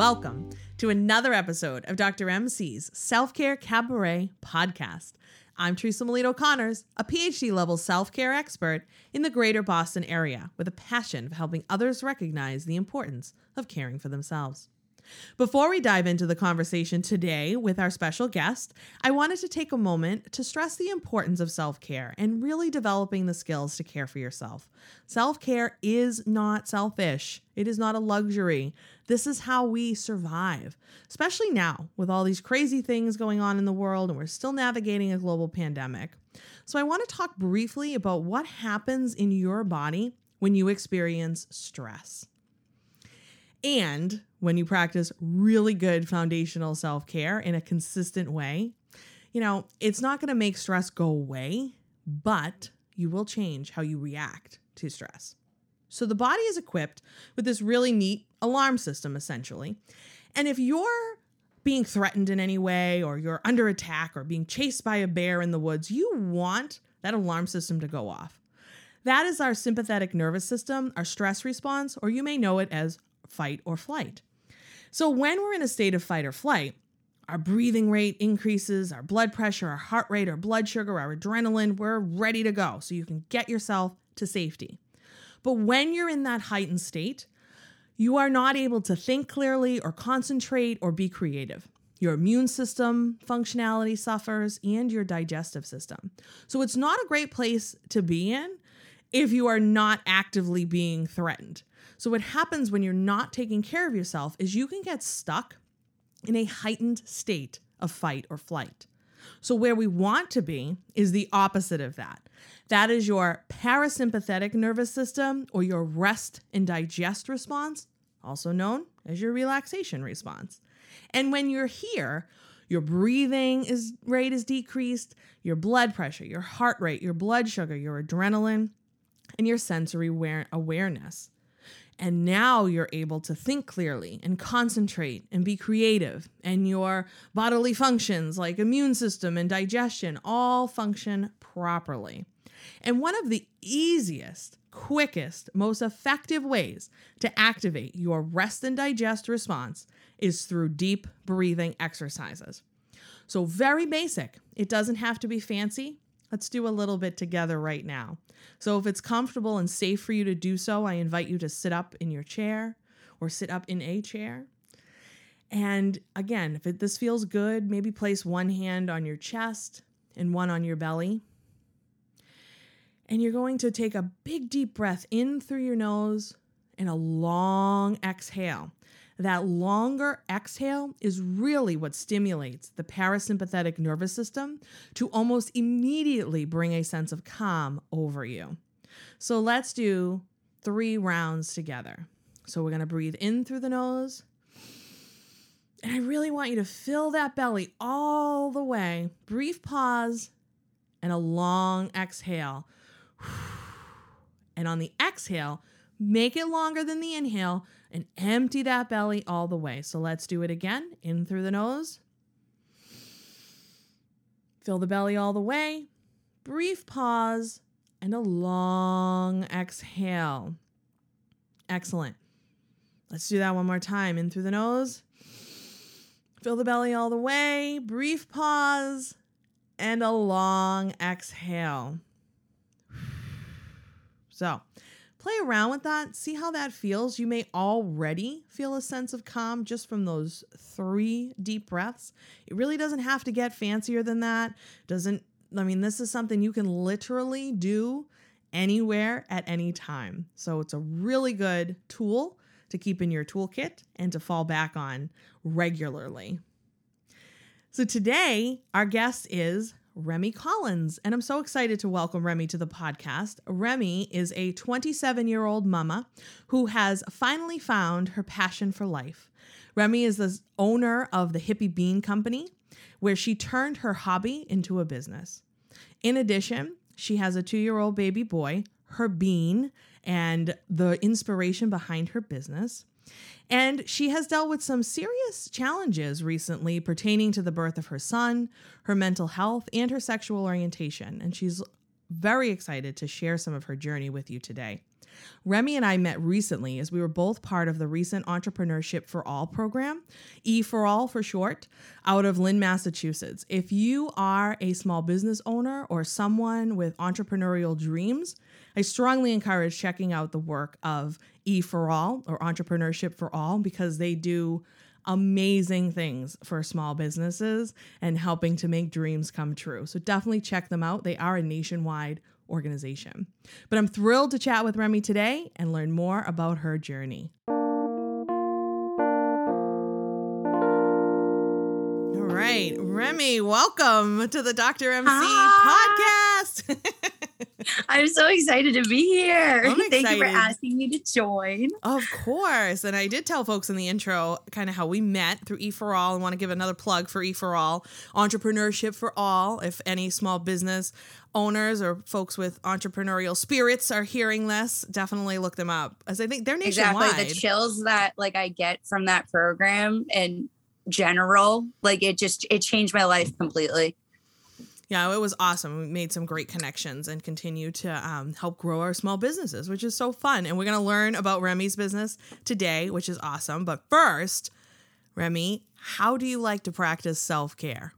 welcome to another episode of Dr. MC's Self-Care Cabaret Podcast. I'm Teresa Malito-Connors, a PhD-level self-care expert in the greater Boston area with a passion for helping others recognize the importance of caring for themselves. Before we dive into the conversation today with our special guest, I wanted to take a moment to stress the importance of self-care and really developing the skills to care for yourself. Self-care is not selfish. It is not a luxury. This is how we survive, especially now with all these crazy things going on in the world and we're still navigating a global pandemic. So I want to talk briefly about what happens in your body when you experience stress. And when you practice really good foundational self-care in a consistent way, it's not going to make stress go away, but you will change how you react to stress. So the body is equipped with this really neat alarm system, essentially. And if you're being threatened in any way, or you're under attack, or being chased by a bear in the woods, you want that alarm system to go off. That is our sympathetic nervous system, our stress response, or you may know it as fight or flight. So when we're in a state of fight or flight, our breathing rate increases, our blood pressure, our heart rate, our blood sugar, our adrenaline, we're ready to go. So you can get yourself to safety. But when you're in that heightened state, you are not able to think clearly or concentrate or be creative. Your immune system functionality suffers and your digestive system. So it's not a great place to be in if you are not actively being threatened. So what happens when you're not taking care of yourself is you can get stuck in a heightened state of fight or flight. So where we want to be is the opposite of that. That is your parasympathetic nervous system, or your rest and digest response, also known as your relaxation response. And when you're here, your breathing rate is decreased, your blood pressure, your heart rate, your blood sugar, your adrenaline, and your sensory awareness. And now you're able to think clearly and concentrate and be creative. And your bodily functions like immune system and digestion all function properly. And one of the easiest, quickest, most effective ways to activate your rest and digest response is through deep breathing exercises. So very basic. It doesn't have to be fancy. Let's do a little bit together right now. So if it's comfortable and safe for you to do so, I invite you to sit up in your chair or sit up in a chair. And again, if this feels good, maybe place one hand on your chest and one on your belly. And you're going to take a big deep breath in through your nose and a long exhale. That longer exhale is really what stimulates the parasympathetic nervous system to almost immediately bring a sense of calm over you. So let's do 3 rounds together. So we're going to breathe in through the nose. And I really want you to fill that belly all the way. Brief pause and a long exhale. And on the exhale, make it longer than the inhale and empty that belly all the way. So let's do it again. In through the nose. Fill the belly all the way. Brief pause and a long exhale. Excellent. Let's do that one more time. In through the nose. Fill the belly all the way. Brief pause and a long exhale. So play around with that. See how that feels. You may already feel a sense of calm just from those 3 deep breaths. It really doesn't have to get fancier than that. This is something you can literally do anywhere at any time. So it's a really good tool to keep in your toolkit and to fall back on regularly. So today, our guest is Remy Collins, and I'm so excited to welcome Remy to the podcast. Remy is a 27-year-old mama who has finally found her passion for life. Remy is the owner of the Hippie Bean Company, where she turned her hobby into a business. In addition, she has a 2-year-old baby boy, her bean, and the inspiration behind her business. And she has dealt with some serious challenges recently pertaining to the birth of her son, her mental health, and her sexual orientation. And she's very excited to share some of her journey with you today. Remy and I met recently as we were both part of the recent Entrepreneurship for All program, E4ALL for short, out of Lynn, Massachusetts. If you are a small business owner or someone with entrepreneurial dreams, I strongly encourage checking out the work of E4ALL or Entrepreneurship for All, because they do amazing things for small businesses and helping to make dreams come true. So definitely check them out. They are a nationwide organization. But I'm thrilled to chat with Remy today and learn more about her journey. All right, Remy, welcome to the Dr. MC podcast. I'm so excited to be here. Thank you for asking me to join. Of course. And I did tell folks in the intro kind of how we met through E4ALL. I want to give another plug for E4ALL, Entrepreneurship for All. If any small business owners or folks with entrepreneurial spirits are hearing this, definitely look them up, as I think they're nationwide. Exactly. The chills that I get from that program in general, it changed my life completely. Yeah, it was awesome. We made some great connections and continue to help grow our small businesses, which is so fun. And we're going to learn about Remy's business today, which is awesome. But first, Remy, how do you like to practice self-care?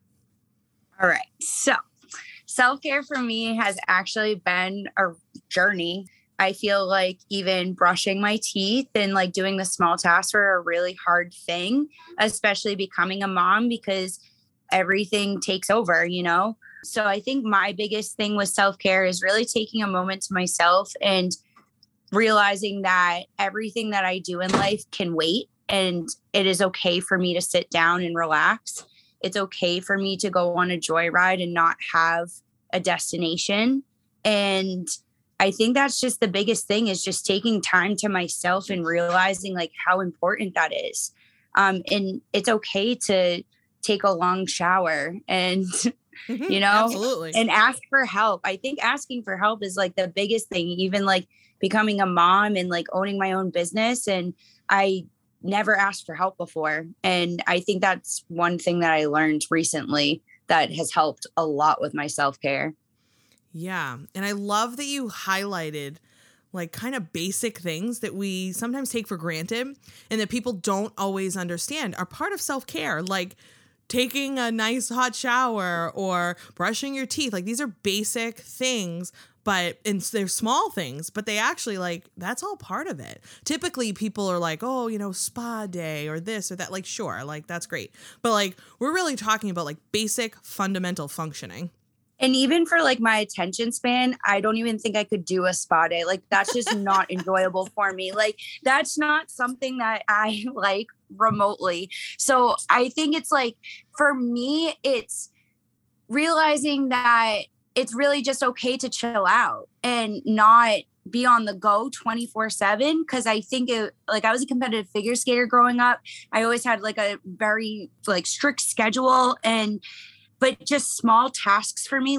All right. So self-care for me has actually been a journey. I feel like even brushing my teeth and doing the small tasks are a really hard thing, especially becoming a mom, because everything takes over, So I think my biggest thing with self-care is really taking a moment to myself and realizing that everything that I do in life can wait, and it is okay for me to sit down and relax. It's okay for me to go on a joyride and not have a destination. And I think that's just the biggest thing, is just taking time to myself and realizing how important that is. And it's okay to take a long shower and absolutely. And ask for help. I think asking for help is the biggest thing, even becoming a mom and owning my own business. And I never asked for help before. And I think that's one thing that I learned recently that has helped a lot with my self-care. Yeah. And I love that you highlighted kind of basic things that we sometimes take for granted and that people don't always understand are part of self-care. Taking a nice hot shower or brushing your teeth. These are basic things, and they're small things, but they actually that's all part of it. Typically people are oh, spa day or this or that. Sure. That's great. But we're really talking about basic fundamental functioning. And even for my attention span, I don't even think I could do a spa day. That's just not enjoyable for me. That's not something that I like remotely. So I think it's for me, it's realizing that it's really just okay to chill out and not be on the go 24/7. Cause I think I was a competitive figure skater growing up. I always had a very strict schedule, but just small tasks for me,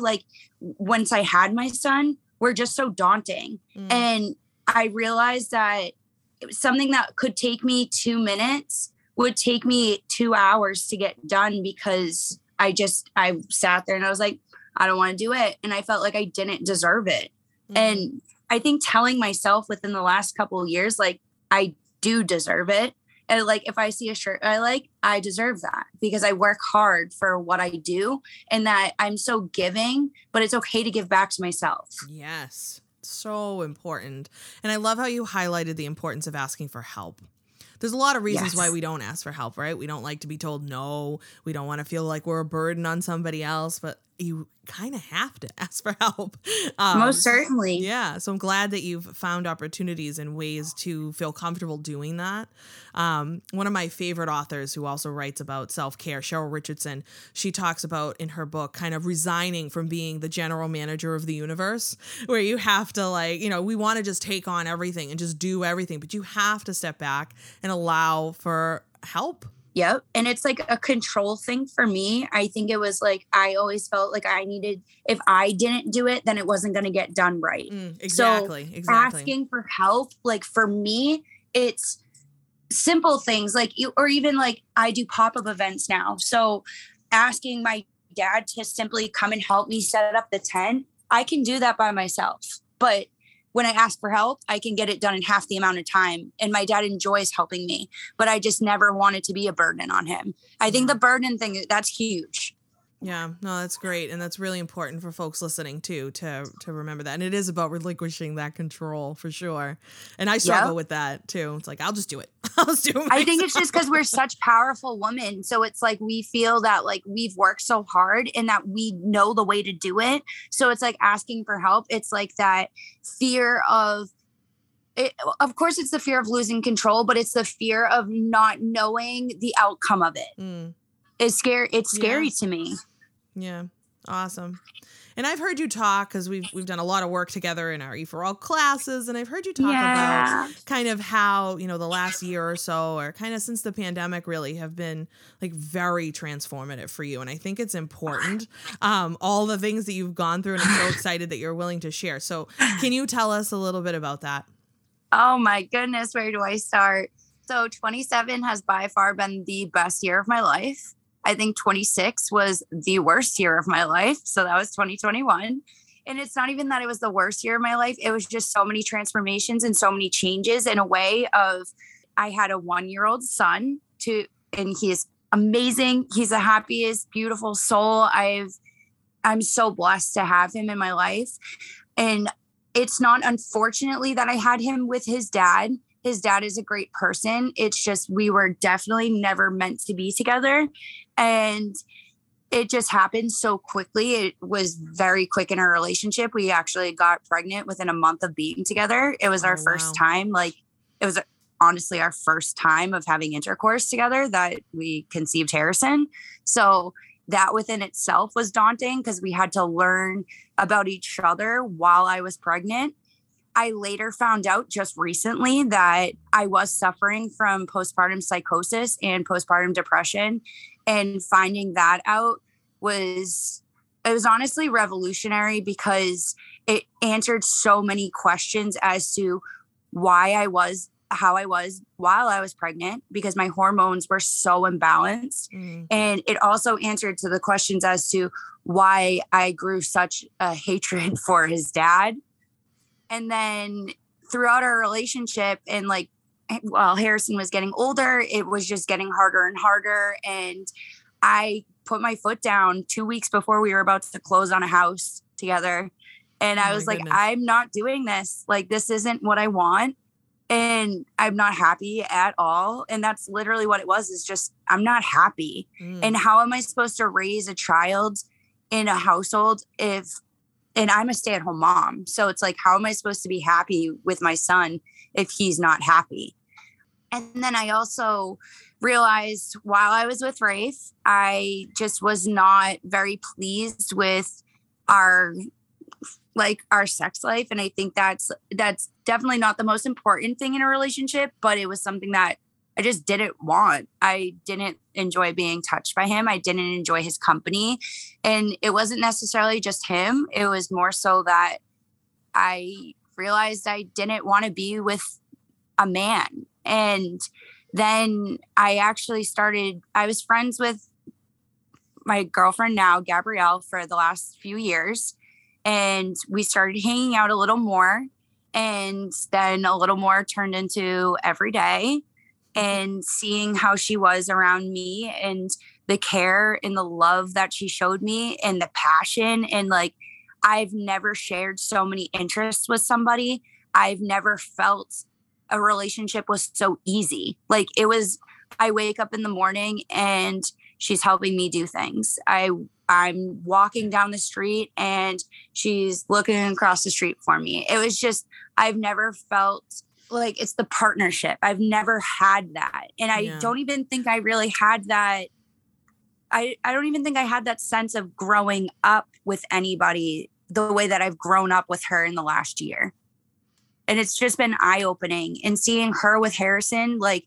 once I had my son, were just so daunting. Mm. And I realized that it was something that could take me 2 minutes would take me 2 hours to get done, because I sat there and I was I don't want to do it. And I felt I didn't deserve it. Mm. And I think telling myself within the last couple of years, I do deserve it. And if I see a shirt I deserve that, because I work hard for what I do and that I'm so giving, but it's okay to give back to myself. Yes. So important. And I love how you highlighted the importance of asking for help. There's a lot of reasons why we don't ask for help, right? We don't like to be told no. We don't want to feel we're a burden on somebody else, but you kind of have to ask for help. Most certainly. Yeah. So I'm glad that you've found opportunities and ways to feel comfortable doing that. One of my favorite authors who also writes about self-care, Cheryl Richardson, she talks about in her book kind of resigning from being the general manager of the universe, where you have to we want to just take on everything and just do everything, but you have to step back and allow for help. Yep. And it's a control thing for me. I think it was I always felt I needed, if I didn't do it, then it wasn't going to get done right. Exactly. Asking for help, for me, it's simple things I do pop-up events now. So asking my dad to simply come and help me set up the tent, I can do that by myself, but when I ask for help, I can get it done in half the amount of time. And my dad enjoys helping me, but I just never wanted to be a burden on him. I think the burden thing, that's huge. Yeah, no, that's great. And that's really important for folks listening too, to remember that. And it is about relinquishing that control for sure. And I struggle with that too. It's like, I'll just do it. I'll just do it myself. I think it's just because we're such powerful women. So it's like, we feel that like we've worked so hard and that we know the way to do it. So it's like asking for help. It's like that fear of, of course it's the fear of losing control, but it's the fear of not knowing the outcome of it. Mm. It's scary. It's scary to me. Yeah. Awesome. And I've heard you talk, because we've done a lot of work together in our E4ALL classes. And I've heard you talk about kind of how, you know, the last year or so, or kind of since the pandemic, really have been like very transformative for you. And I think it's important, all the things that you've gone through, and I'm so excited that you're willing to share. So can you tell us a little bit about that? Oh my goodness. Where do I start? So 27 has by far been the best year of my life. I think 26 was the worst year of my life. So that was 2021. And it's not even that it was the worst year of my life. It was just so many transformations and so many changes in a way of, I had a 1-year-old son and he's amazing. He's the happiest, beautiful soul. I'm so blessed to have him in my life. And it's not, unfortunately, that I had him with his dad. His dad is a great person. It's just, we were definitely never meant to be together. And it just happened so quickly. It was very quick in our relationship. We actually got pregnant within a month of being together. It was our first time. Like, it was honestly our first time of having intercourse together that we conceived Harrison. So that within itself was daunting, because we had to learn about each other while I was pregnant. I later found out just recently that I was suffering from postpartum psychosis and postpartum depression. And finding that out was honestly revolutionary, because it answered so many questions as to why I was, how I was while I was pregnant, because my hormones were so imbalanced. Mm. And it also answered to the questions as to why I grew such a hatred for his dad. And then throughout our relationship, and like, while Harrison was getting older, it was just getting harder and harder. And I put my foot down 2 weeks before we were about to close on a house together. And I was like, goodness. I'm not doing this. Like, this isn't what I want. And I'm not happy at all. And that's literally what it was, is just, I'm not happy. Mm. And how am I supposed to raise a child in a household and I'm a stay-at-home mom. So it's like, how am I supposed to be happy with my son if he's not happy? And then I also realized while I was with Rafe, I just was not very pleased with our sex life. And I think that's definitely not the most important thing in a relationship, but it was something that I just didn't want. I didn't enjoy being touched by him. I didn't enjoy his company. And it wasn't necessarily just him. It was more so that I realized I didn't want to be with a man. And then I was friends with my girlfriend now, Gabrielle, for the last few years. And we started hanging out a little more. And then a little more turned into every day. And seeing how she was around me, and the care and the love that she showed me, and the passion. And like, I've never shared so many interests with somebody. I've never felt a relationship was so easy. Like, it was, I wake up in the morning and she's helping me do things. I'm walking down the street and she's looking across the street for me. It was just, I've never felt like it's the partnership. I've never had that. And I don't even think I really had that. I don't even think I had that sense of growing up with anybody the way that I've grown up with her in the last year. And it's just been eye-opening, and seeing her with Harrison, like,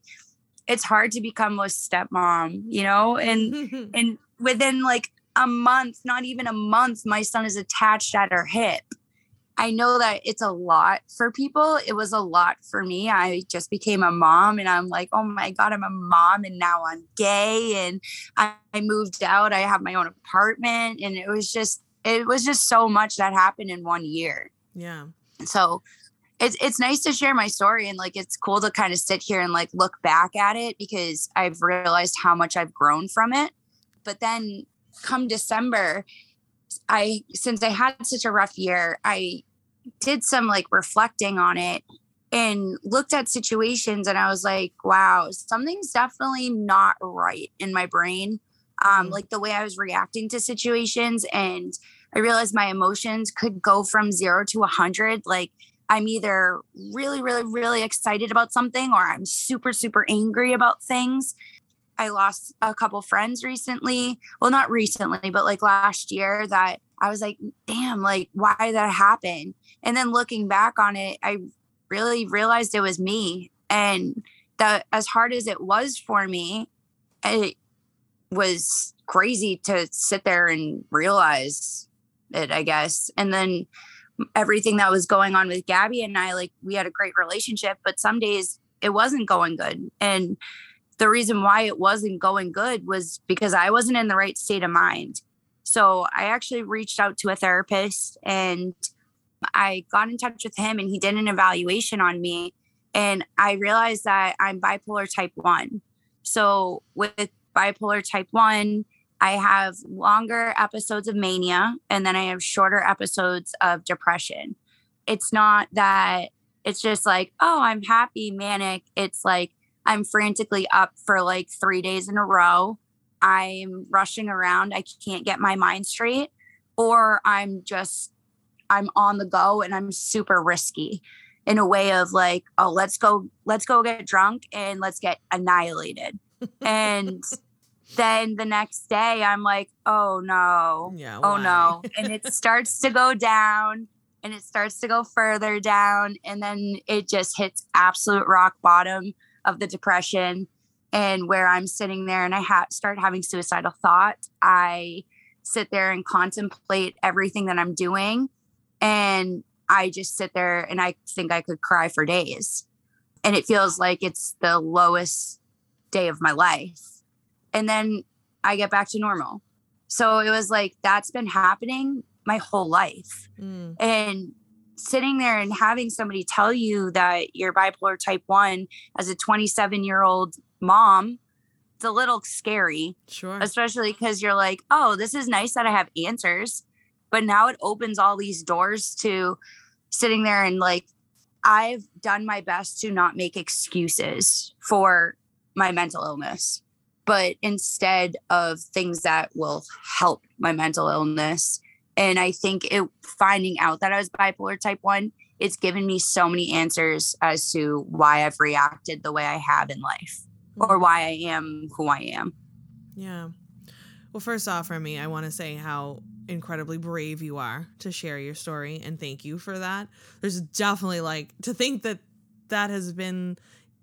it's hard to become a stepmom, you know, and, and within like a month, not even a month, my son is attached at her hip. I know that it's a lot for people. It was a lot for me. I just became a mom, and I'm like, oh my God, I'm a mom, and now I'm gay, and I moved out. I have my own apartment, and it was just so much that happened in 1 year. Yeah. So it's nice to share my story, and like, it's cool to kind of sit here and like look back at it, because I've realized how much I've grown from it. But then come December, since I had such a rough year, I did some like reflecting on it and looked at situations, and I was like, wow, something's definitely not right in my brain. Like the way I was reacting to situations, and I realized my emotions could go from 0 to 100. Like, I'm either really, really, really excited about something, or I'm super, super angry about things. I lost a couple friends recently. Well, not recently, but like last year, that I was like, damn, like, why did that happen? And then looking back on it, I really realized it was me. And that, as hard as it was for me, it was crazy to sit there and realize it, I guess. And then everything that was going on with Gabby and I, like, we had a great relationship, but some days it wasn't going good. And the reason why it wasn't going good was because I wasn't in the right state of mind. So I actually reached out to a therapist, and I got in touch with him, and he did an evaluation on me. And I realized that I'm bipolar type 1. So with bipolar type 1, I have longer episodes of mania, and then I have shorter episodes of depression. It's not that it's just like, oh, I'm happy, manic. It's like, I'm frantically up for like 3 days in a row. I'm rushing around. I can't get my mind straight. Or I'm on the go, and I'm super risky in a way of like, oh, let's go get drunk and let's get annihilated. And then the next day I'm like, oh no, yeah, oh no. And it starts to go down, and it starts to go further down. And then it just hits absolute rock bottom of the depression, and where I'm sitting there and I start having suicidal thoughts. I sit there and contemplate everything that I'm doing. And I just sit there and I think I could cry for days. And it feels like it's the lowest day of my life. And then I get back to normal. So it was like, that's been happening my whole life. Mm. And sitting there and having somebody tell you that you're bipolar type 1 as a 27-year-old mom, it's a little scary. Sure. Especially because you're like, oh, this is nice that I have answers. But now it opens all these doors to sitting there and like, I've done my best to not make excuses for my mental illness, but instead of things that will help my mental illness. And I think finding out that I was bipolar type 1, it's given me so many answers as to why I've reacted the way I have in life, or why I am who I am. Yeah. Well, first off, Remy, I want to say how incredibly brave you are to share your story, and thank you for that. There's definitely like, to think that that has been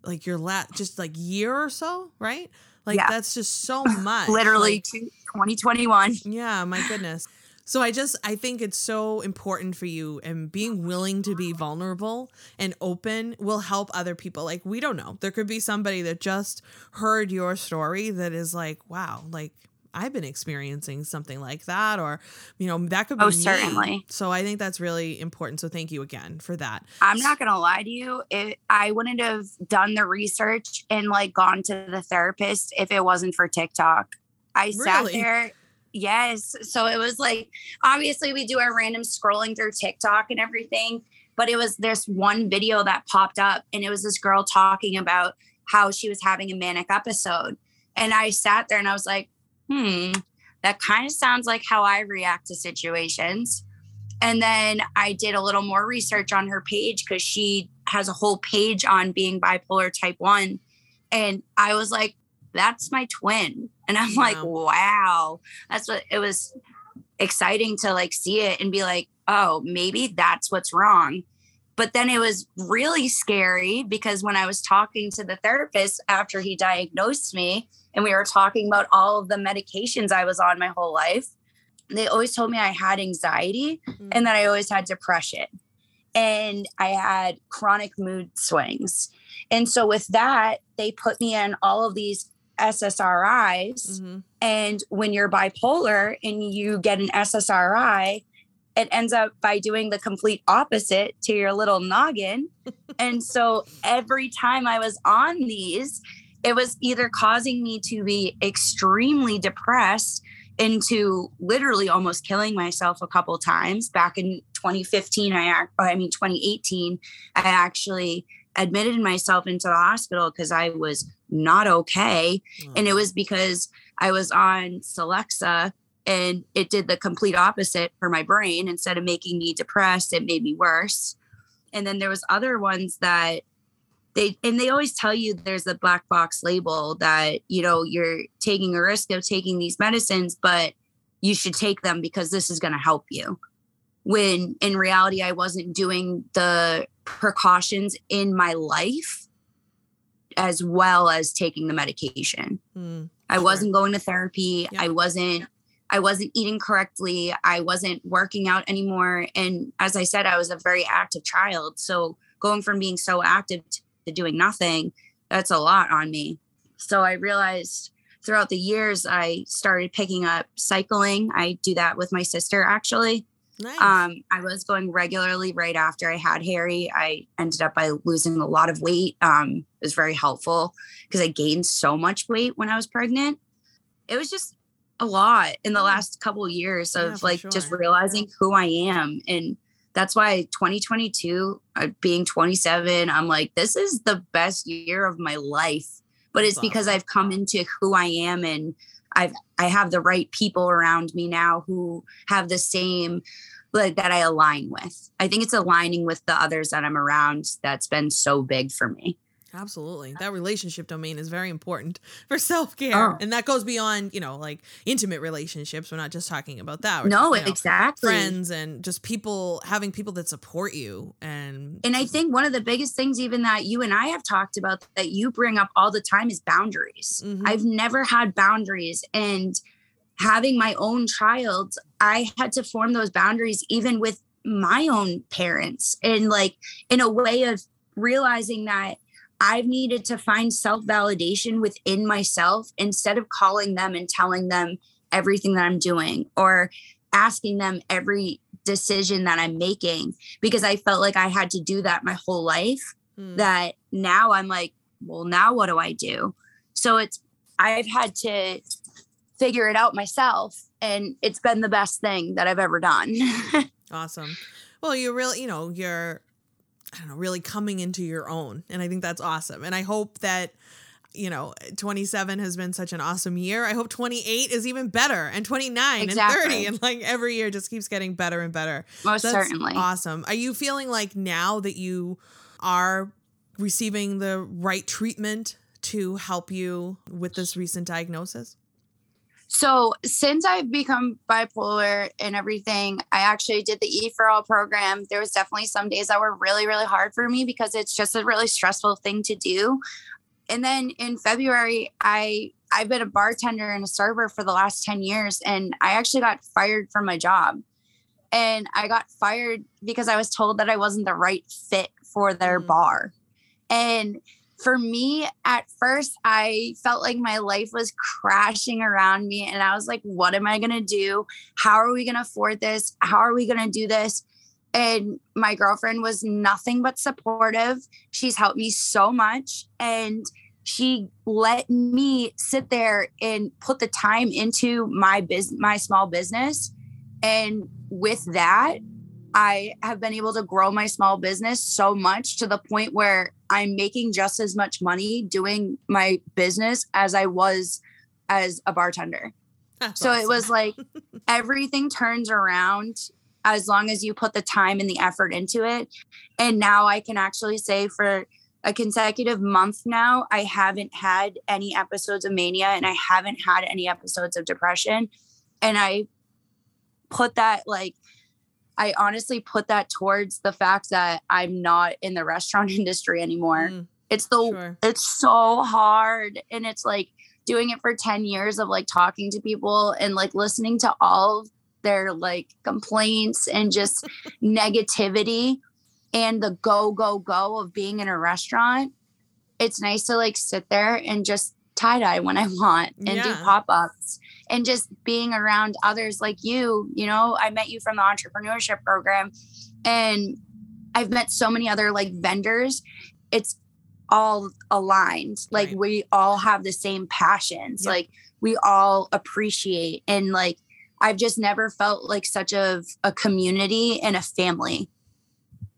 like your last just like year or so, right? Like, yeah. That's just so much. Literally like, 2021. Yeah, my goodness. So I think it's so important for you, and being willing to be vulnerable and open will help other people. Like, we don't know. There could be somebody that just heard your story that is like, wow, like I've been experiencing something like that, or, you know, that could be me. Certainly. So I think that's really important. So thank you again for that. I'm not going to lie to you. I wouldn't have done the research and like gone to the therapist if it wasn't for TikTok. I sat there. Yes. So it was like, obviously we do our random scrolling through TikTok and everything, but it was this one video that popped up, and it was this girl talking about how she was having a manic episode. And I sat there and I was like, that kind of sounds like how I react to situations. And then I did a little more research on her page, because she has a whole page on being bipolar type 1. And I was like, that's my twin. And I'm like, wow, that's what it was. Exciting to like see it and be like, oh, maybe that's what's wrong. But then it was really scary, because when I was talking to the therapist after he diagnosed me, and we were talking about all of the medications I was on my whole life, they always told me I had anxiety, and that I always had depression, and I had chronic mood swings. And so with that, they put me in all of these SSRIs. And when you're bipolar and you get an SSRI, it ends up by doing the complete opposite to your little noggin. And so every time I was on these, it was either causing me to be extremely depressed into literally almost killing myself a couple times. Back in 2018, I actually admitted myself into the hospital because I was not okay. Mm. And it was because I was on Celexa, and it did the complete opposite for my brain. Instead of making me depressed, it made me worse. And then there was other ones that they always tell you there's a black box label that, you know, you're taking a risk of taking these medicines, but you should take them because this is going to help you. When in reality, I wasn't doing the precautions in my life as well as taking the medication. Mm, I wasn't going to therapy. Yep. I wasn't eating correctly. I wasn't working out anymore. And as I said, I was a very active child. So going from being so active to doing nothing, that's a lot on me. So I realized throughout the years, I started picking up cycling. I do that with my sister, actually. Nice. I was going regularly right after I had Harry. I ended up by losing a lot of weight. It was very helpful because I gained so much weight when I was pregnant. It was just a lot in the last couple of years of just realizing who I am. And that's why 2022, being 27, I'm like, this is the best year of my life. But it's because I've come into who I am, and I have the right people around me now who have the same, like, that I align with. I think it's aligning with the others that I'm around that's been so big for me. Absolutely. That relationship domain is very important for self-care. Oh. And that goes beyond, you know, like intimate relationships. We're not just talking about that. Exactly. Friends and just people, having people that support you. And I think one of the biggest things even that you and I have talked about that you bring up all the time is boundaries. Mm-hmm. I've never had boundaries, and having my own child, I had to form those boundaries even with my own parents, and like in a way of realizing that I've needed to find self-validation within myself instead of calling them and telling them everything that I'm doing or asking them every decision that I'm making, because I felt like I had to do that my whole life. Mm. That now I'm like, well, now what do I do? So I've had to figure it out myself, and it's been the best thing that I've ever done. Awesome. Well, you're really, you know, really coming into your own. And I think that's awesome. And I hope that, you know, 27 has been such an awesome year. I hope 28 is even better, and 29 and 30, and like every year just keeps getting better and better. Most certainly. Awesome. Are you feeling like now that you are receiving the right treatment to help you with this recent diagnosis? So since I've become bipolar and everything, I actually did the E4ALL program. There was definitely some days that were really, really hard for me because it's just a really stressful thing to do. And then in February, I've been a bartender and a server for the last 10 years. And I actually got fired from my job. And I got fired because I was told that I wasn't the right fit for their bar. And for me, at first, I felt like my life was crashing around me, and I was like, what am I going to do? How are we going to afford this? How are we going to do this? And my girlfriend was nothing but supportive. She's helped me so much, and she let me sit there and put the time into my small business. And with that, I have been able to grow my small business so much to the point where I'm making just as much money doing my business as I was as a bartender. That's so awesome. It was like everything turns around as long as you put the time and the effort into it. And now I can actually say for a consecutive month now, I haven't had any episodes of mania, and I haven't had any episodes of depression. And I honestly put that towards the fact that I'm not in the restaurant industry anymore. Mm, It's so hard. And it's like doing it for 10 years of like talking to people and like listening to all of their like complaints and just negativity and the go, go, go of being in a restaurant. It's nice to like sit there and just tie dye when I want and do pop-ups and just being around others like you, you know, I met you from the entrepreneurship program, and I've met so many other like vendors. It's all aligned. Like right. We all have the same passions. Yep. Like we all appreciate. And like, I've just never felt like such a community and a family.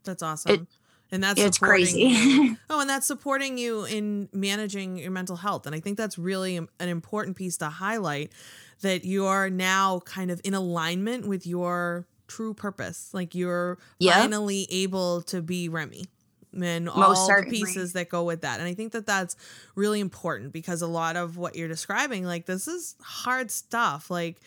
That's awesome. And that's it's crazy. You. Oh, and that's supporting you in managing your mental health. And I think that's really an important piece to highlight, that you are now kind of in alignment with your true purpose. Like you're finally able to be Remy and all the pieces that go with that. And I think that that's really important, because a lot of what you're describing, like this is hard stuff, like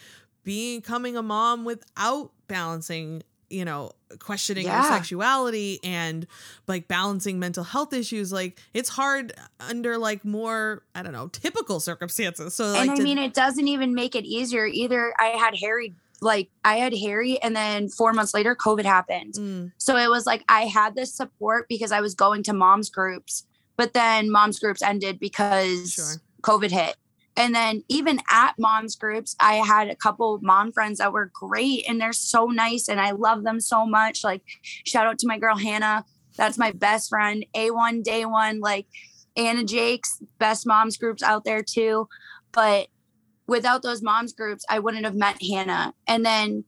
becoming a mom without balancing, you know, questioning your sexuality and like balancing mental health issues. Like it's hard under like more, I don't know, typical circumstances. So, and like, I mean, it doesn't even make it easier either. I had Harry and then 4 months later, COVID happened. So it was like, I had this support because I was going to mom's groups, but then mom's groups ended because COVID hit. And then even at mom's groups, I had a couple mom friends that were great, and they're so nice and I love them so much. Like shout out to my girl, Hannah. That's my best friend. A1 day one, like Anna Jake's, best mom's groups out there too. But without those mom's groups, I wouldn't have met Hannah. And then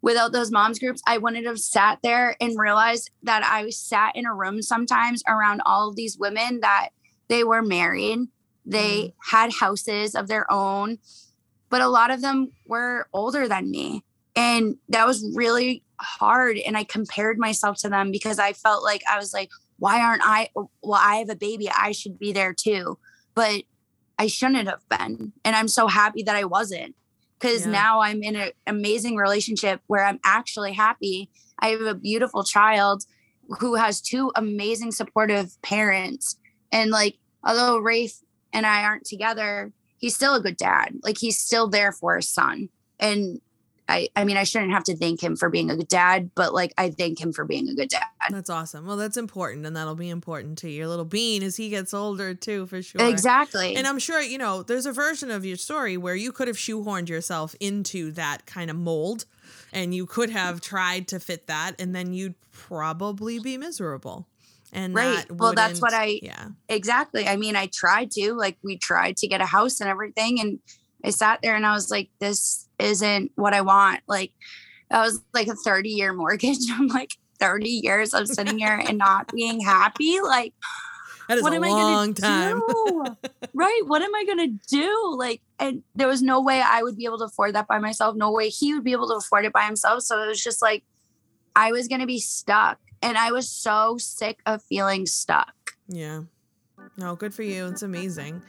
without those mom's groups, I wouldn't have sat there and realized that I sat in a room sometimes around all of these women that they were married. They had houses of their own, but a lot of them were older than me. And that was really hard. And I compared myself to them because I felt like I was like, why aren't I? Well, I have a baby. I should be there too. But I shouldn't have been. And I'm so happy that I wasn't, because now I'm in an amazing relationship where I'm actually happy. I have a beautiful child who has two amazing supportive parents. And like, although Rafe and I aren't together, he's still a good dad. Like he's still there for his son. And I mean, I shouldn't have to thank him for being a good dad, but like, I thank him for being a good dad. That's awesome. Well, that's important. And that'll be important to your little bean as he gets older too, for sure. Exactly. And I'm sure, you know, there's a version of your story where you could have shoehorned yourself into that kind of mold, and you could have tried to fit that, and then you'd probably be miserable. And right. Well, that's what exactly. I mean, I tried to, like, we tried to get a house and everything. And I sat there and I was like, this isn't what I want. Like, that was like a 30-year mortgage. I'm like, 30 years of sitting here and not being happy. Like, that is a long time. Right. What am I going to do? Like, and there was no way I would be able to afford that by myself. No way he would be able to afford it by himself. So it was just like, I was going to be stuck. And I was so sick of feeling stuck. Yeah. No, good for you. It's amazing.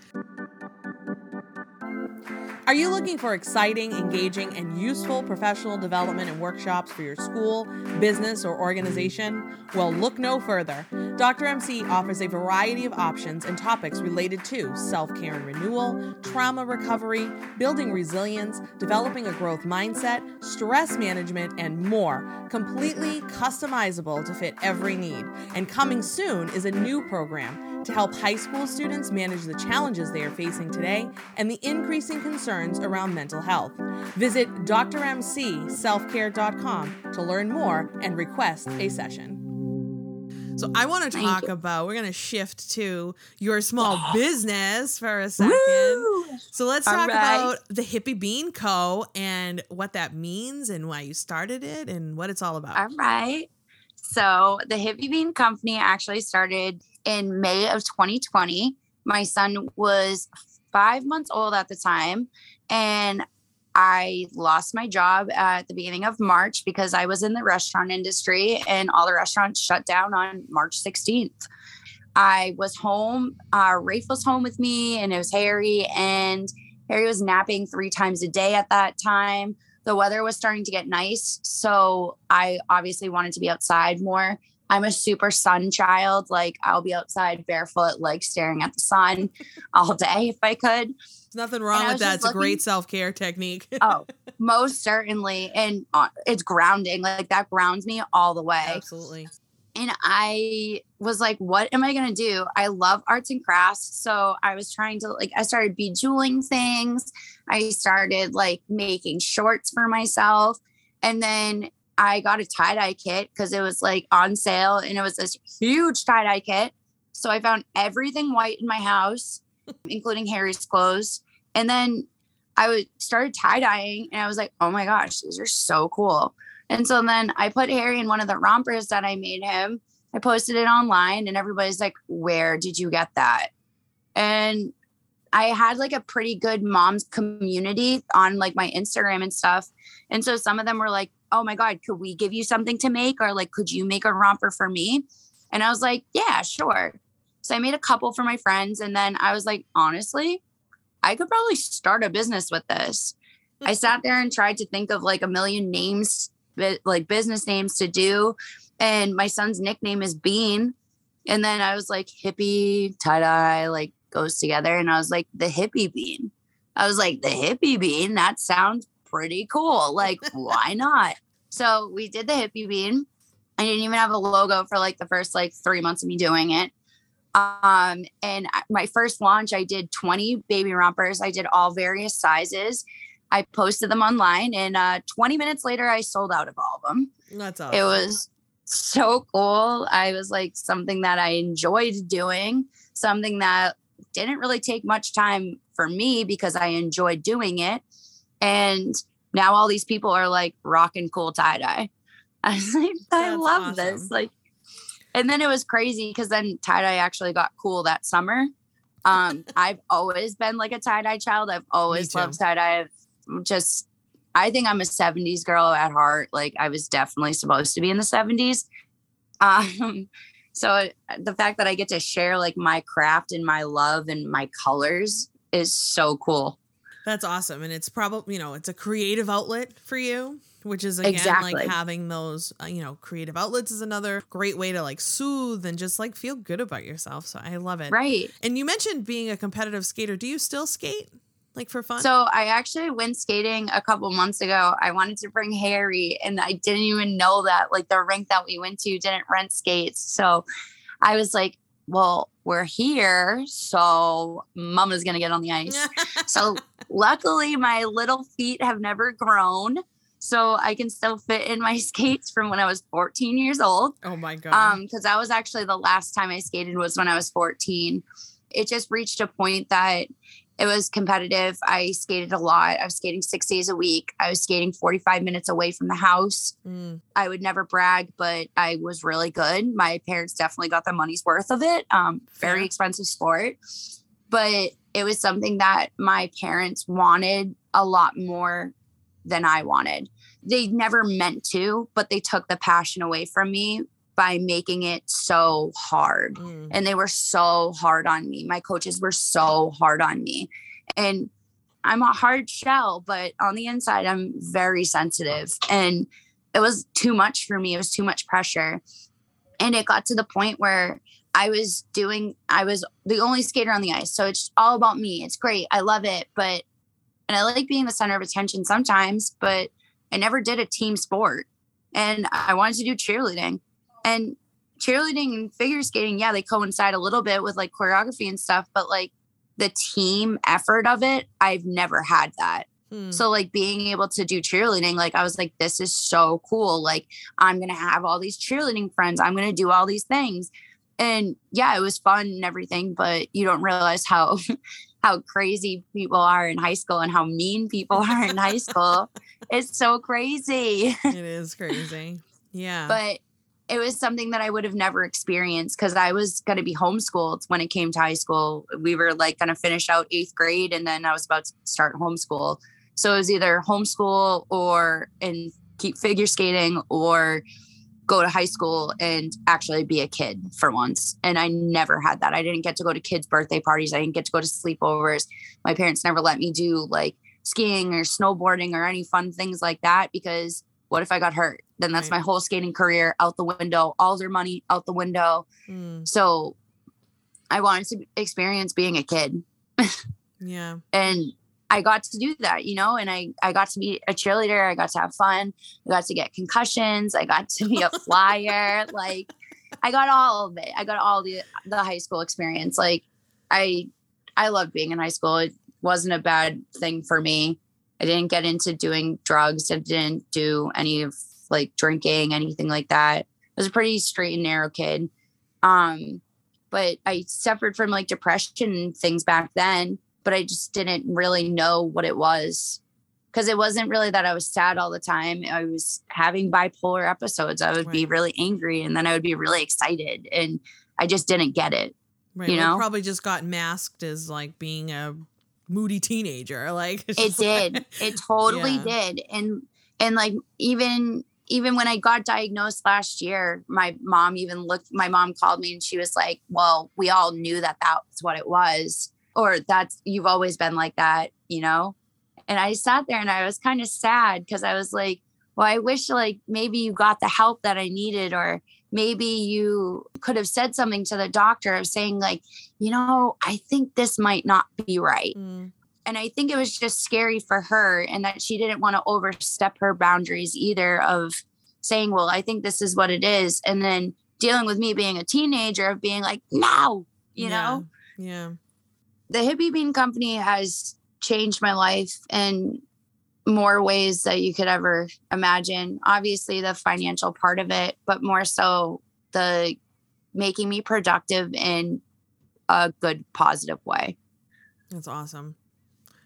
Are you looking for exciting, engaging, and useful professional development and workshops for your school, business, or organization? Well, look no further. Dr. MC offers a variety of options and topics related to self-care and renewal, trauma recovery, building resilience, developing a growth mindset, stress management, and more, completely customizable to fit every need. And coming soon is a new program to help high school students manage the challenges they are facing today and the increasing concerns around mental health. Visit drmcselfcare.com to learn more and request a session. So I want to talk about, we're going to shift to your small business for a second. Woo! So let's talk about the Hippie Bean Co. and what that means and why you started it and what it's all about. All right. So the Hippie Bean Company actually started in May of 2020. My son was 5 months old at the time, and I lost my job at the beginning of March because I was in the restaurant industry, and all the restaurants shut down on March 16th. I was home. Rafe was home with me, and it was Harry, and Harry was napping 3 times a day at that time. The weather was starting to get nice, so I obviously wanted to be outside more. I'm a super sun child. Like, I'll be outside barefoot, like staring at the sun all day if I could. There's nothing wrong with that. It's a great self-care technique. Oh, most certainly. And it's grounding. Like, that grounds me all the way. Absolutely. And I was like, what am I going to do? I love arts and crafts. So I was trying to I started bejeweling things. I started making shorts for myself. And then I got a tie-dye kit because it was on sale, and it was this huge tie-dye kit. So I found everything white in my house, including Harry's clothes. And then I started tie-dyeing, and I was like, oh my gosh, these are so cool. And so then I put Harry in one of the rompers that I made him. I posted it online, and everybody's like, where did you get that? And I had a pretty good mom's community on my Instagram and stuff. And so some of them were like, oh my God, could we give you something to make? Or could you make a romper for me? And I was like, yeah, sure. So I made a couple for my friends. And then I was like, honestly, I could probably start a business with this. I sat there and tried to think of a million names, business names to do. And my son's nickname is Bean. And then I was like, hippie, tie-dye, goes together. And I was like, the hippie bean. I was like, the hippie bean, that sounds pretty cool. Why not? So we did the hippie bean. I didn't even have a logo for the first 3 months of me doing it. And my first launch, I did 20 baby rompers. I did all various sizes. I posted them online, and 20 minutes later, I sold out of all of them. That's awesome. It was so cool. I was something that I enjoyed doing, something that didn't really take much time for me because I enjoyed doing it. And now all these people are rocking cool tie-dye. I was like, I love this. And then it was crazy because then tie-dye actually got cool that summer. I've always been a tie-dye child. I've always loved tie-dye. I think I'm a 70s girl at heart. I was definitely supposed to be in the 70s. So the fact that I get to share my craft and my love and my colors is so cool. That's awesome. And it's probably, it's a creative outlet for you, which is, again, exactly. Having those, creative outlets is another great way to soothe and just feel good about yourself. So I love it. Right. And you mentioned being a competitive skater. Do you still skate for fun? So I actually went skating a couple months ago. I wanted to bring Harry, and I didn't even know that the rink that we went to didn't rent skates. So I was like, well, we're here, so mama's going to get on the ice. So luckily my little feet have never grown, so I can still fit in my skates from when I was 14 years old. Oh my God. Cause that was actually the last time I skated was when I was 14. It just reached a point that it was competitive. I skated a lot. I was skating 6 days a week. I was skating 45 minutes away from the house. I would never brag, but I was really good. My parents definitely got the money's worth of it. Very expensive sport, but it was something that my parents wanted a lot more than I wanted. They never meant to, but they took the passion away from me by making it so hard. And they were so hard on me. My coaches were so hard on me. And I'm a hard shell, but on the inside, I'm very sensitive. And it was too much for me. It was too much pressure. And it got to the point where I was the only skater on the ice. So it's all about me. It's great. I love it. And I like being the center of attention sometimes, but I never did a team sport. And I wanted to do cheerleading. And cheerleading and figure skating, yeah, they coincide a little bit with choreography and stuff, but the team effort of it, I've never had that. So being able to do cheerleading, I was like, this is so cool. I'm going to have all these cheerleading friends. I'm going to do all these things. And yeah, it was fun and everything, but you don't realize how crazy people are in high school and how mean people are in high school. It's so crazy. It is crazy. Yeah. But it was something that I would have never experienced because I was going to be homeschooled when it came to high school. We were going to finish out 8th grade, and then I was about to start homeschool. So it was either homeschool and keep figure skating or go to high school and actually be a kid for once. And I never had that. I didn't get to go to kids' birthday parties. I didn't get to go to sleepovers. My parents never let me do skiing or snowboarding or any fun things like that because what if I got hurt? Then that's my whole skating career out the window, all their money out the window. So I wanted to experience being a kid. Yeah. And I got to do that, and I got to be a cheerleader. I got to have fun. I got to get concussions. I got to be a flyer. I got all of it. I got all the high school experience. Like I loved being in high school. It wasn't a bad thing for me. I didn't get into doing drugs. I didn't do any of like drinking, anything like that. I was a pretty straight and narrow kid. But I suffered from like depression and things back then, but I just didn't really know what it was. Cause it wasn't really that I was sad all the time. I was having bipolar episodes. I would be really angry and then I would be really excited and I just didn't get it. Right. You know, probably just got masked as like being a moody teenager. Like it did. Like, it totally did. And like, even when I got diagnosed last year, my mom called me and she was like, well, we all knew that was what it was, or you've always been like that, you know? And I sat there and I was kind of sad because I was like, well, I wish like maybe you got the help that I needed, or maybe you could have said something to the doctor of saying like, you know, I think this might not be right. Mm. And I think it was just scary for her, and that she didn't want to overstep her boundaries either of saying, well, I think this is what it is. And then dealing with me being a teenager of being like, no, you know? Yeah. The Hippie Bean Company has changed my life in more ways that you could ever imagine. Obviously the financial part of it, but more so the making me productive in a good, positive way. That's awesome.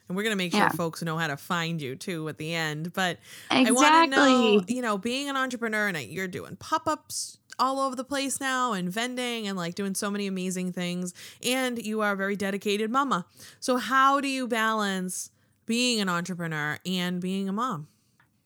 And we're going to make sure folks know how to find you too at the end, but exactly. I want to know, you know, being an entrepreneur and you're doing pop-ups all over the place now and vending and like doing so many amazing things, and you are a very dedicated mama. So how do you balance being an entrepreneur and being a mom?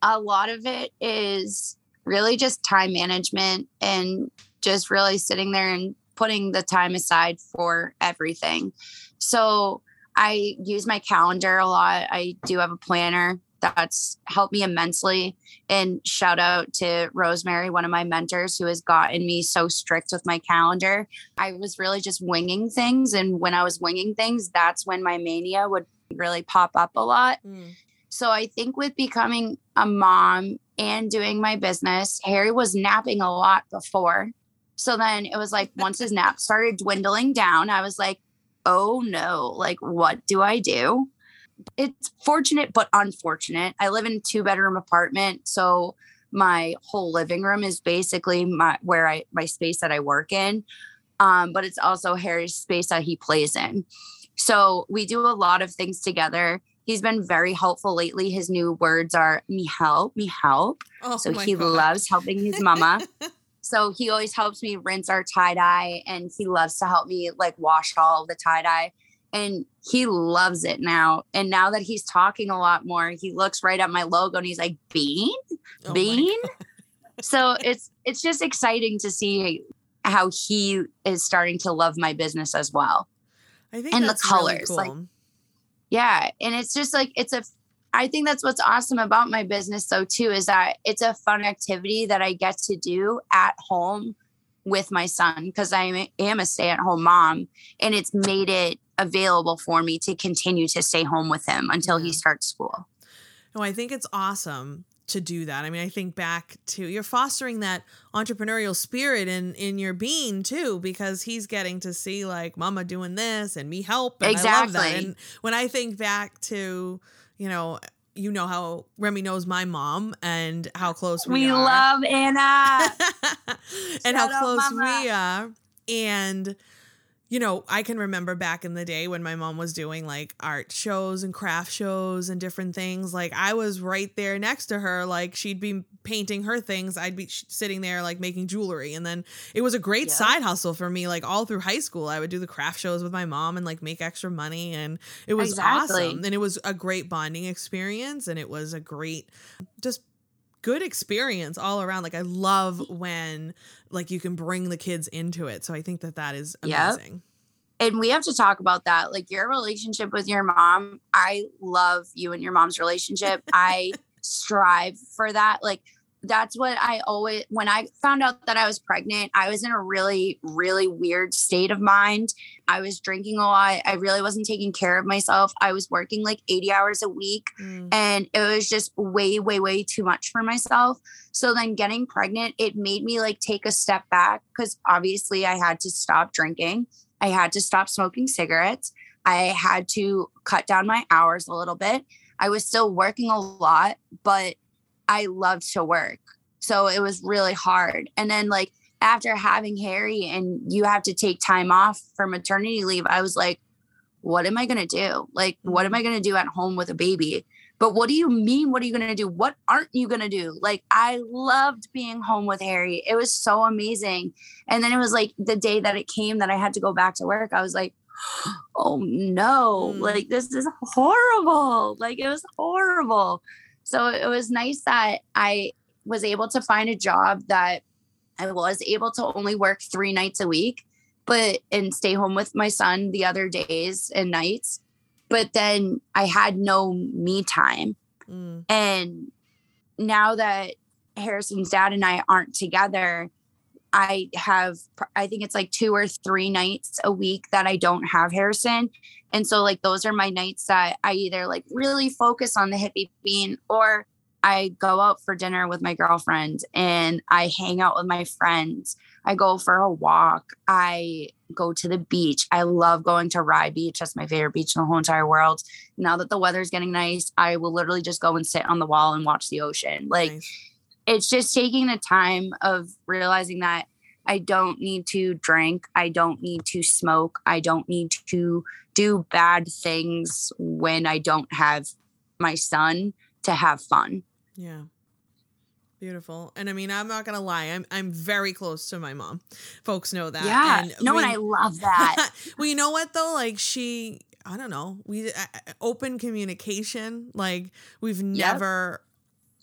A lot of it is really just time management and just really sitting there and putting the time aside for everything. So I use my calendar a lot. I do have a planner that's helped me immensely. And shout out to Rosemary, one of my mentors, who has gotten me so strict with my calendar. I was really just winging things. And when I was winging things, that's when my mania would really pop up a lot. Mm. So I think with becoming a mom and doing my business, Harry was napping a lot before. So then it was like, once his nap started dwindling down, I was like, oh no, like what do I do? It's fortunate, but unfortunate. I live in a 2-bedroom apartment. So my whole living room is basically my space that I work in. But it's also Harry's space that he plays in. So we do a lot of things together. He's been very helpful lately. His new words are me help. Oh, so he loves helping his mama. So he always helps me rinse our tie-dye, and he loves to help me like wash all the tie-dye, and he loves it now. And now that he's talking a lot more, he looks right at my logo and he's like, Bean? So it's just exciting to see how he is starting to love my business as well. I think and that's the colors, really cool. Like, yeah. And it's just like, I think that's what's awesome about my business though too, is that it's a fun activity that I get to do at home with my son, because I am a stay-at-home mom, and it's made it available for me to continue to stay home with him until he starts school. No, I think it's awesome to do that. I mean, I think back to, you're fostering that entrepreneurial spirit in your Bean too, because he's getting to see like mama doing this and me help. And exactly. I love that. And when I think back to, you know how Remy knows my mom and how close we are. We love Anna. And how close we are. And, you know, I can remember back in the day when my mom was doing like art shows and craft shows and different things. Like I was right there next to her. Like she'd be painting her things. I'd be sitting there like making jewelry. And then it was a great side hustle for me. Like all through high school, I would do the craft shows with my mom and like make extra money. And it was awesome. And it was a great bonding experience. And it was a great, just good experience all around. Like I love when like you can bring the kids into it. So I think that is amazing. Yep. And we have to talk about that. Like your relationship with your mom. I love you and your mom's relationship. I strive for that. Like that's what I always, when I found out that I was pregnant, I was in a really, really weird state of mind. I was drinking a lot. I really wasn't taking care of myself. I was working like 80 hours a week and it was just way, way, way too much for myself. So then getting pregnant, it made me like take a step back because obviously I had to stop drinking. I had to stop smoking cigarettes. I had to cut down my hours a little bit. I was still working a lot, but I loved to work. So it was really hard. And then like after having Harry and you have to take time off for maternity leave, I was like, what am I going to do? Like, what am I going to do at home with a baby? But what do you mean? What are you going to do? What aren't you going to do? Like, I loved being home with Harry. It was so amazing. And then it was like the day that it came that I had to go back to work. I was like, oh no, like this is horrible. Like it was horrible. So it was nice that I was able to find a job that I was able to only work 3 nights a week, but and stay home with my son the other days and nights. But then I had no me time. And now that Harrison's dad and I aren't together, I have, I think it's like 2 or 3 nights a week that I don't have Harrison. And so like, those are my nights that I either like really focus on the hippie bean or I go out for dinner with my girlfriend and I hang out with my friends. I go for a walk. I go to the beach. I love going to Rye Beach. That's my favorite beach in the whole entire world. Now that the weather's getting nice, I will literally just go and sit on the wall and watch the ocean. Like, nice. It's just taking the time of realizing that I don't need to drink. I don't need to smoke. I don't need to do bad things when I don't have my son to have fun. Yeah. Beautiful. And I mean, I'm not going to lie. I'm very close to my mom. Folks know that. Yeah. And I love that. Well, you know what though? Like she, I don't know. We open communication. Like we've never,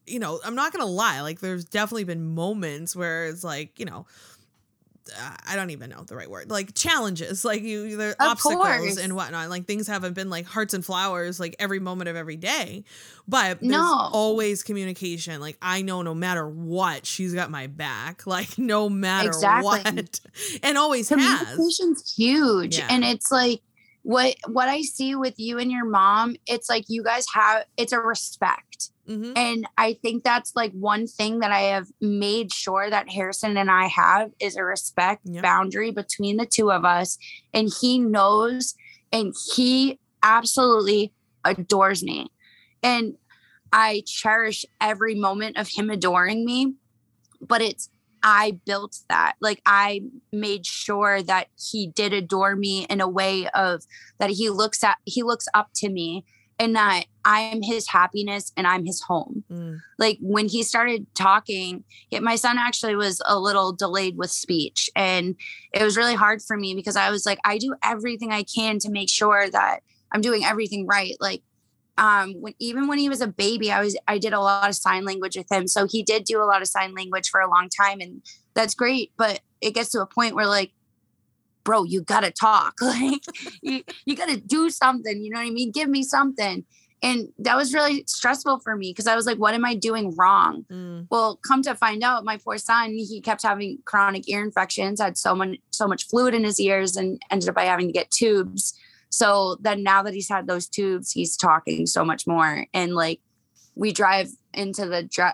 you know, I'm not going to lie. Like there's definitely been moments where it's like, you know, I don't even know the right word, like challenges, like you, there are obstacles and whatnot. Like things haven't been like hearts and flowers, like every moment of every day, but there's always communication. Like I know no matter what, she's got my back, like no matter what, and always communication's huge. Yeah. And it's like, what I see with you and your mom, it's like, you guys have, it's a respect. Mm-hmm. And I think that's like one thing that I have made sure that Harrison and I have is a respect boundary between the two of us. And he knows, and he absolutely adores me. And I cherish every moment of him adoring me, but it's, I built that. Like I made sure that he did adore me in a way of that he looks up to me. And that I am his happiness and I'm his home. Like when he started talking, my son actually was a little delayed with speech. And it was really hard for me because I was like, I do everything I can to make sure that I'm doing everything right. Like when he was a baby, I did a lot of sign language with him. So he did do a lot of sign language for a long time. And that's great. But it gets to a point where like, bro, you got to talk. Like you got to do something. You know what I mean? Give me something. And that was really stressful for me because I was like, what am I doing wrong? Well, come to find out, my poor son, he kept having chronic ear infections, had so much fluid in his ears and ended up by having to get tubes. So then now that he's had those tubes, he's talking so much more. And like we drive into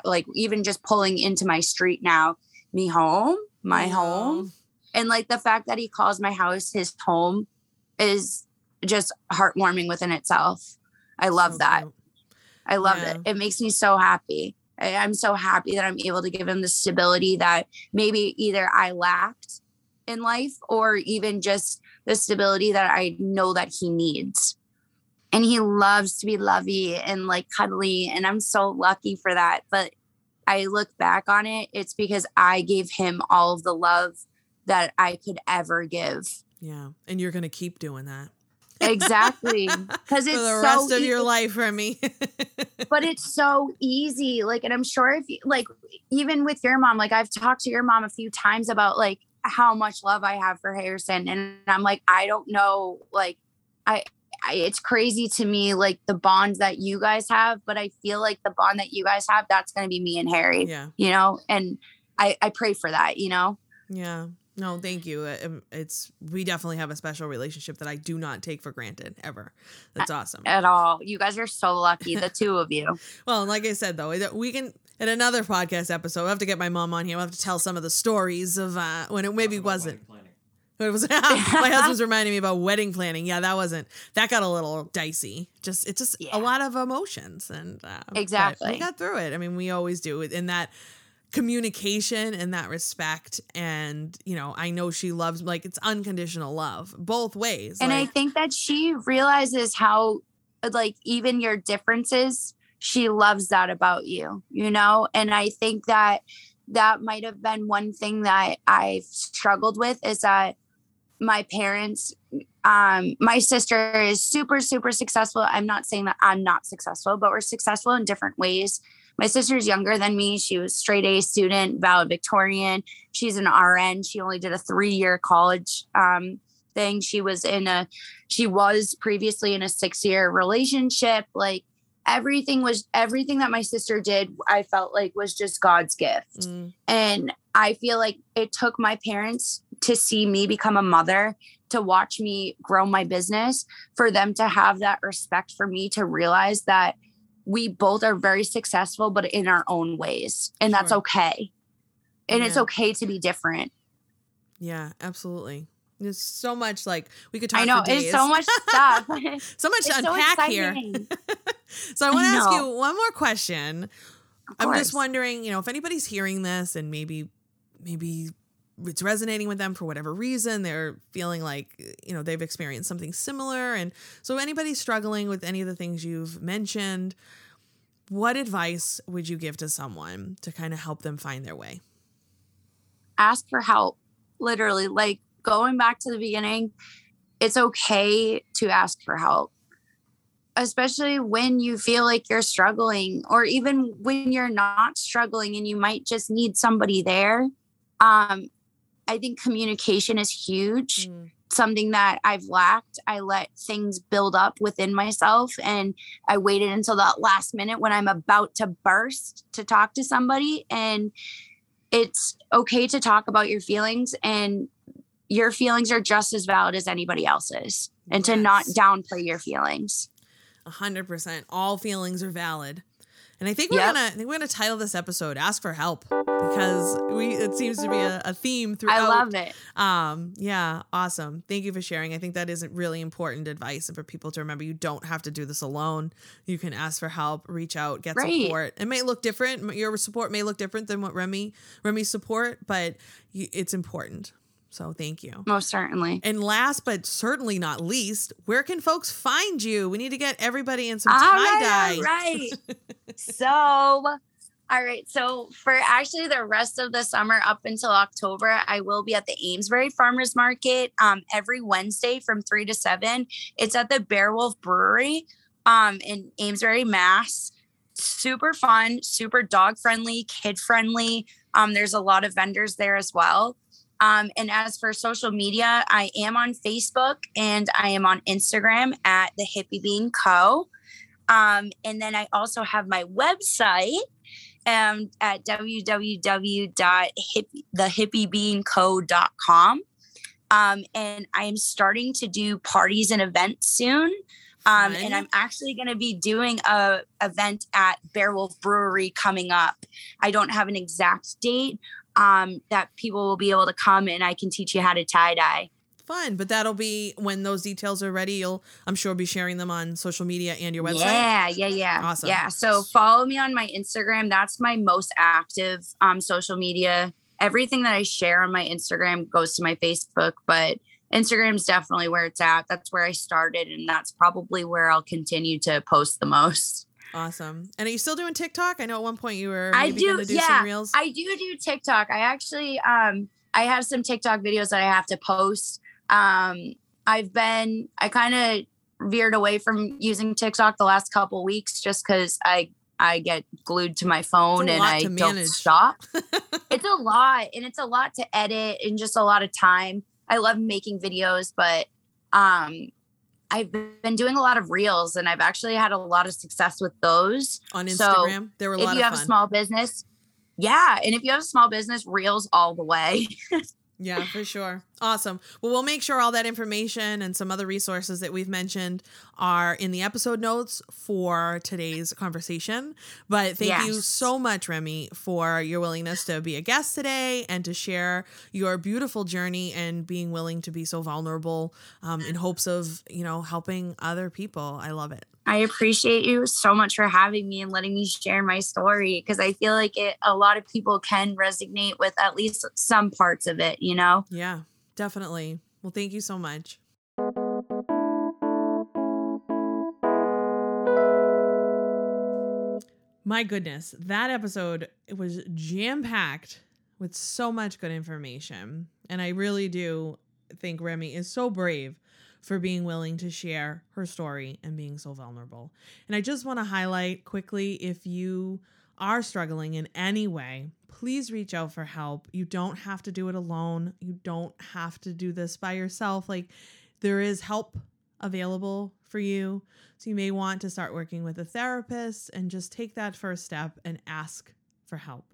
like even just pulling into my street now, my home. And like the fact that he calls my house his home is just heartwarming within itself. I love that. Cute. I love it. It makes me so happy. I'm so happy that I'm able to give him the stability that maybe either I lacked in life or even just the stability that I know that he needs. And he loves to be lovey and like cuddly. And I'm so lucky for that. But I look back on it, it's because I gave him all of the love that I could ever give. Yeah. And you're going to keep doing that. Exactly. Because it's for the rest of your life, Remy. But it's so easy. Like, and I'm sure if you, like, even with your mom, like I've talked to your mom a few times about like how much love I have for Harrison. And I'm like, I don't know. Like it's crazy to me, like the bond that you guys have, but I feel like the bond that you guys have, that's going to be me and Harry, yeah. You know, and I pray for that, you know? Yeah. No, thank you. We definitely have a special relationship that I do not take for granted ever. That's awesome. At all. You guys are so lucky, the two of you. Well, like I said, though, we can, in another podcast episode, we'll have to get my mom on here. We'll have to tell some of the stories of when it maybe wasn't. It was, my husband's reminding me about wedding planning. Yeah, that got a little dicey. It's just a lot of emotions. And exactly. We got through it. I mean, we always do. In that communication and that respect. And, you know, I know she loves, like, it's unconditional love both ways. And I think that she realizes how, like, even your differences, she loves that about you, you know? And I think that might have been one thing that I've struggled with is that my parents, my sister is super, super successful. I'm not saying that I'm not successful, but we're successful in different ways. My sister's younger than me. She was straight A student, valedictorian. She's an RN. She only did a 3-year college thing. She was previously in a 6-year relationship. Like everything that my sister did, I felt like was just God's gift. Mm. And I feel like it took my parents to see me become a mother, to watch me grow my business, for them to have that respect for me, to realize that we both are very successful, but in our own ways. And that's okay. And it's okay to be different. Yeah, absolutely. There's so much, like, we could talk about. I know, it's so much stuff. So much to unpack here. So I want to ask you one more question. I'm just wondering, you know, if anybody's hearing this and maybe it's resonating with them for whatever reason, they're feeling like, you know, they've experienced something similar. And so anybody struggling with any of the things you've mentioned, what advice would you give to someone to kind of help them find their way? Ask for help. Literally, like going back to the beginning, it's okay to ask for help, especially when you feel like you're struggling, or even when you're not struggling and you might just need somebody there. I think communication is huge, something that I've lacked. I let things build up within myself, and I waited until that last minute when I'm about to burst to talk to somebody. And it's okay to talk about your feelings, and your feelings are just as valid as anybody else's, and to not downplay your feelings. 100%. All feelings are valid. And I think we're gonna title this episode "Ask for Help," because it seems to be a theme throughout. I love it. Yeah, awesome. Thank you for sharing. I think that is really important advice, and for people to remember, you don't have to do this alone. You can ask for help, reach out, get support. It may look different. Your support may look different than what Remy's support, but it's important. So thank you. Most certainly. And last but certainly not least, where can folks find you? We need to get everybody in some tie-dye. All right. So for actually the rest of the summer up until October, I will be at the Amesbury Farmers Market every Wednesday from 3 to 7. It's at the Bear Wolf Brewery in Amesbury, Mass. Super fun, super dog friendly, kid friendly. There's a lot of vendors there as well. And as for social media, I am on Facebook and I am on Instagram at the Hippie Bean Co. And then I also have my website at www.thehippiebeanco.com. And I am starting to do parties and events soon. And I'm actually going to be doing a event at Bear Wolf Brewery coming up. I don't have an exact date, that people will be able to come and I can teach you how to tie-dye. Fun. But that'll be when those details are ready. You'll, I'm sure, be sharing them on social media and your website. Yeah. Awesome. Yeah. So follow me on my Instagram. That's my most active social media. Everything that I share on my Instagram goes to my Facebook, but Instagram's definitely where it's at. That's where I started, and that's probably where I'll continue to post the most. Awesome. And are you still doing TikTok? I know at one point you were going to do some reels. I do TikTok. I actually, I have some TikTok videos that I have to post. I kind of veered away from using TikTok the last couple weeks just because I get glued to my phone and I don't stop. It's a lot. And it's a lot to edit and just a lot of time. I love making videos, but I've been doing a lot of reels, and I've actually had a lot of success with those on Instagram. So there were a lot of fun. If you have a small business, yeah, and if you have a small business, reels all the way. Yeah, for sure. Awesome. Well, we'll make sure all that information and some other resources that we've mentioned are in the episode notes for today's conversation. But thank you so much, Remy, for your willingness to be a guest today and to share your beautiful journey and being willing to be so vulnerable in hopes of, you know, helping other people. I love it. I appreciate you so much for having me and letting me share my story, because I feel like a lot of people can resonate with at least some parts of it, you know? Yeah, definitely. Well, thank you so much. My goodness, that episode, it was jam-packed with so much good information. And I really do think Remy is so brave for being willing to share her story and being so vulnerable. And I just want to highlight quickly, if you are struggling in any way, please reach out for help. You don't have to do it alone. You don't have to do this by yourself. Like, there is help available for you. So you may want to start working with a therapist and just take that first step and ask for help.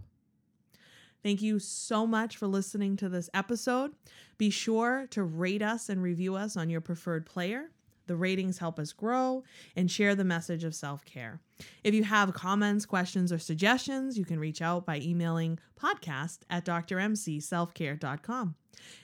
Thank you so much for listening to this episode. Be sure to rate us and review us on your preferred player. The ratings help us grow and share the message of self-care. If you have comments, questions, or suggestions, you can reach out by emailing podcast@drmcselfcare.com.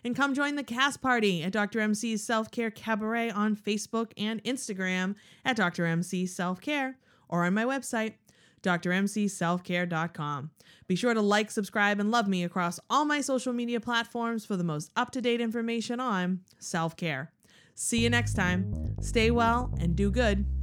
And come join the cast party at Dr. MC's Self-Care Cabaret on Facebook and Instagram at Dr. MC's Self-Care, or on my website, drmcselfcare.com. Be sure to like, subscribe, and love me across all my social media platforms for the most up-to-date information on self-care. See you next time. Stay well and do good.